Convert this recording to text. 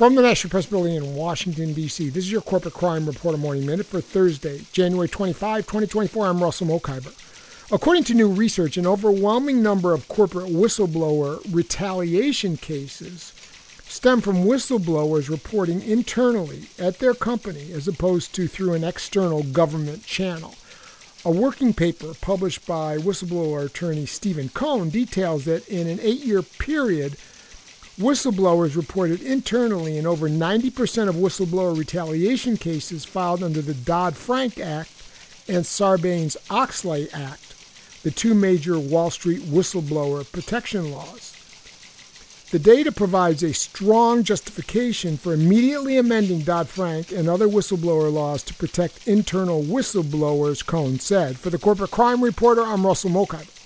From the National Press Building in Washington, D.C., this is your Corporate Crime Reporter Morning Minute for Thursday, January 25, 2024. I'm Russell Mokhiber. According to new research, an overwhelming number of corporate whistleblower retaliation cases stem from whistleblowers reporting internally at their company as opposed to through an external government channel. A working paper published by whistleblower attorney Stephen Kohn details that in an 8-year period, whistleblowers reported internally in over 90% of whistleblower retaliation cases filed under the Dodd-Frank Act and Sarbanes-Oxley Act, the two major Wall Street whistleblower protection laws. The data provides a strong justification for immediately amending Dodd-Frank and other whistleblower laws to protect internal whistleblowers, Cohn said. For the Corporate Crime Reporter, I'm Russell Mokhiber.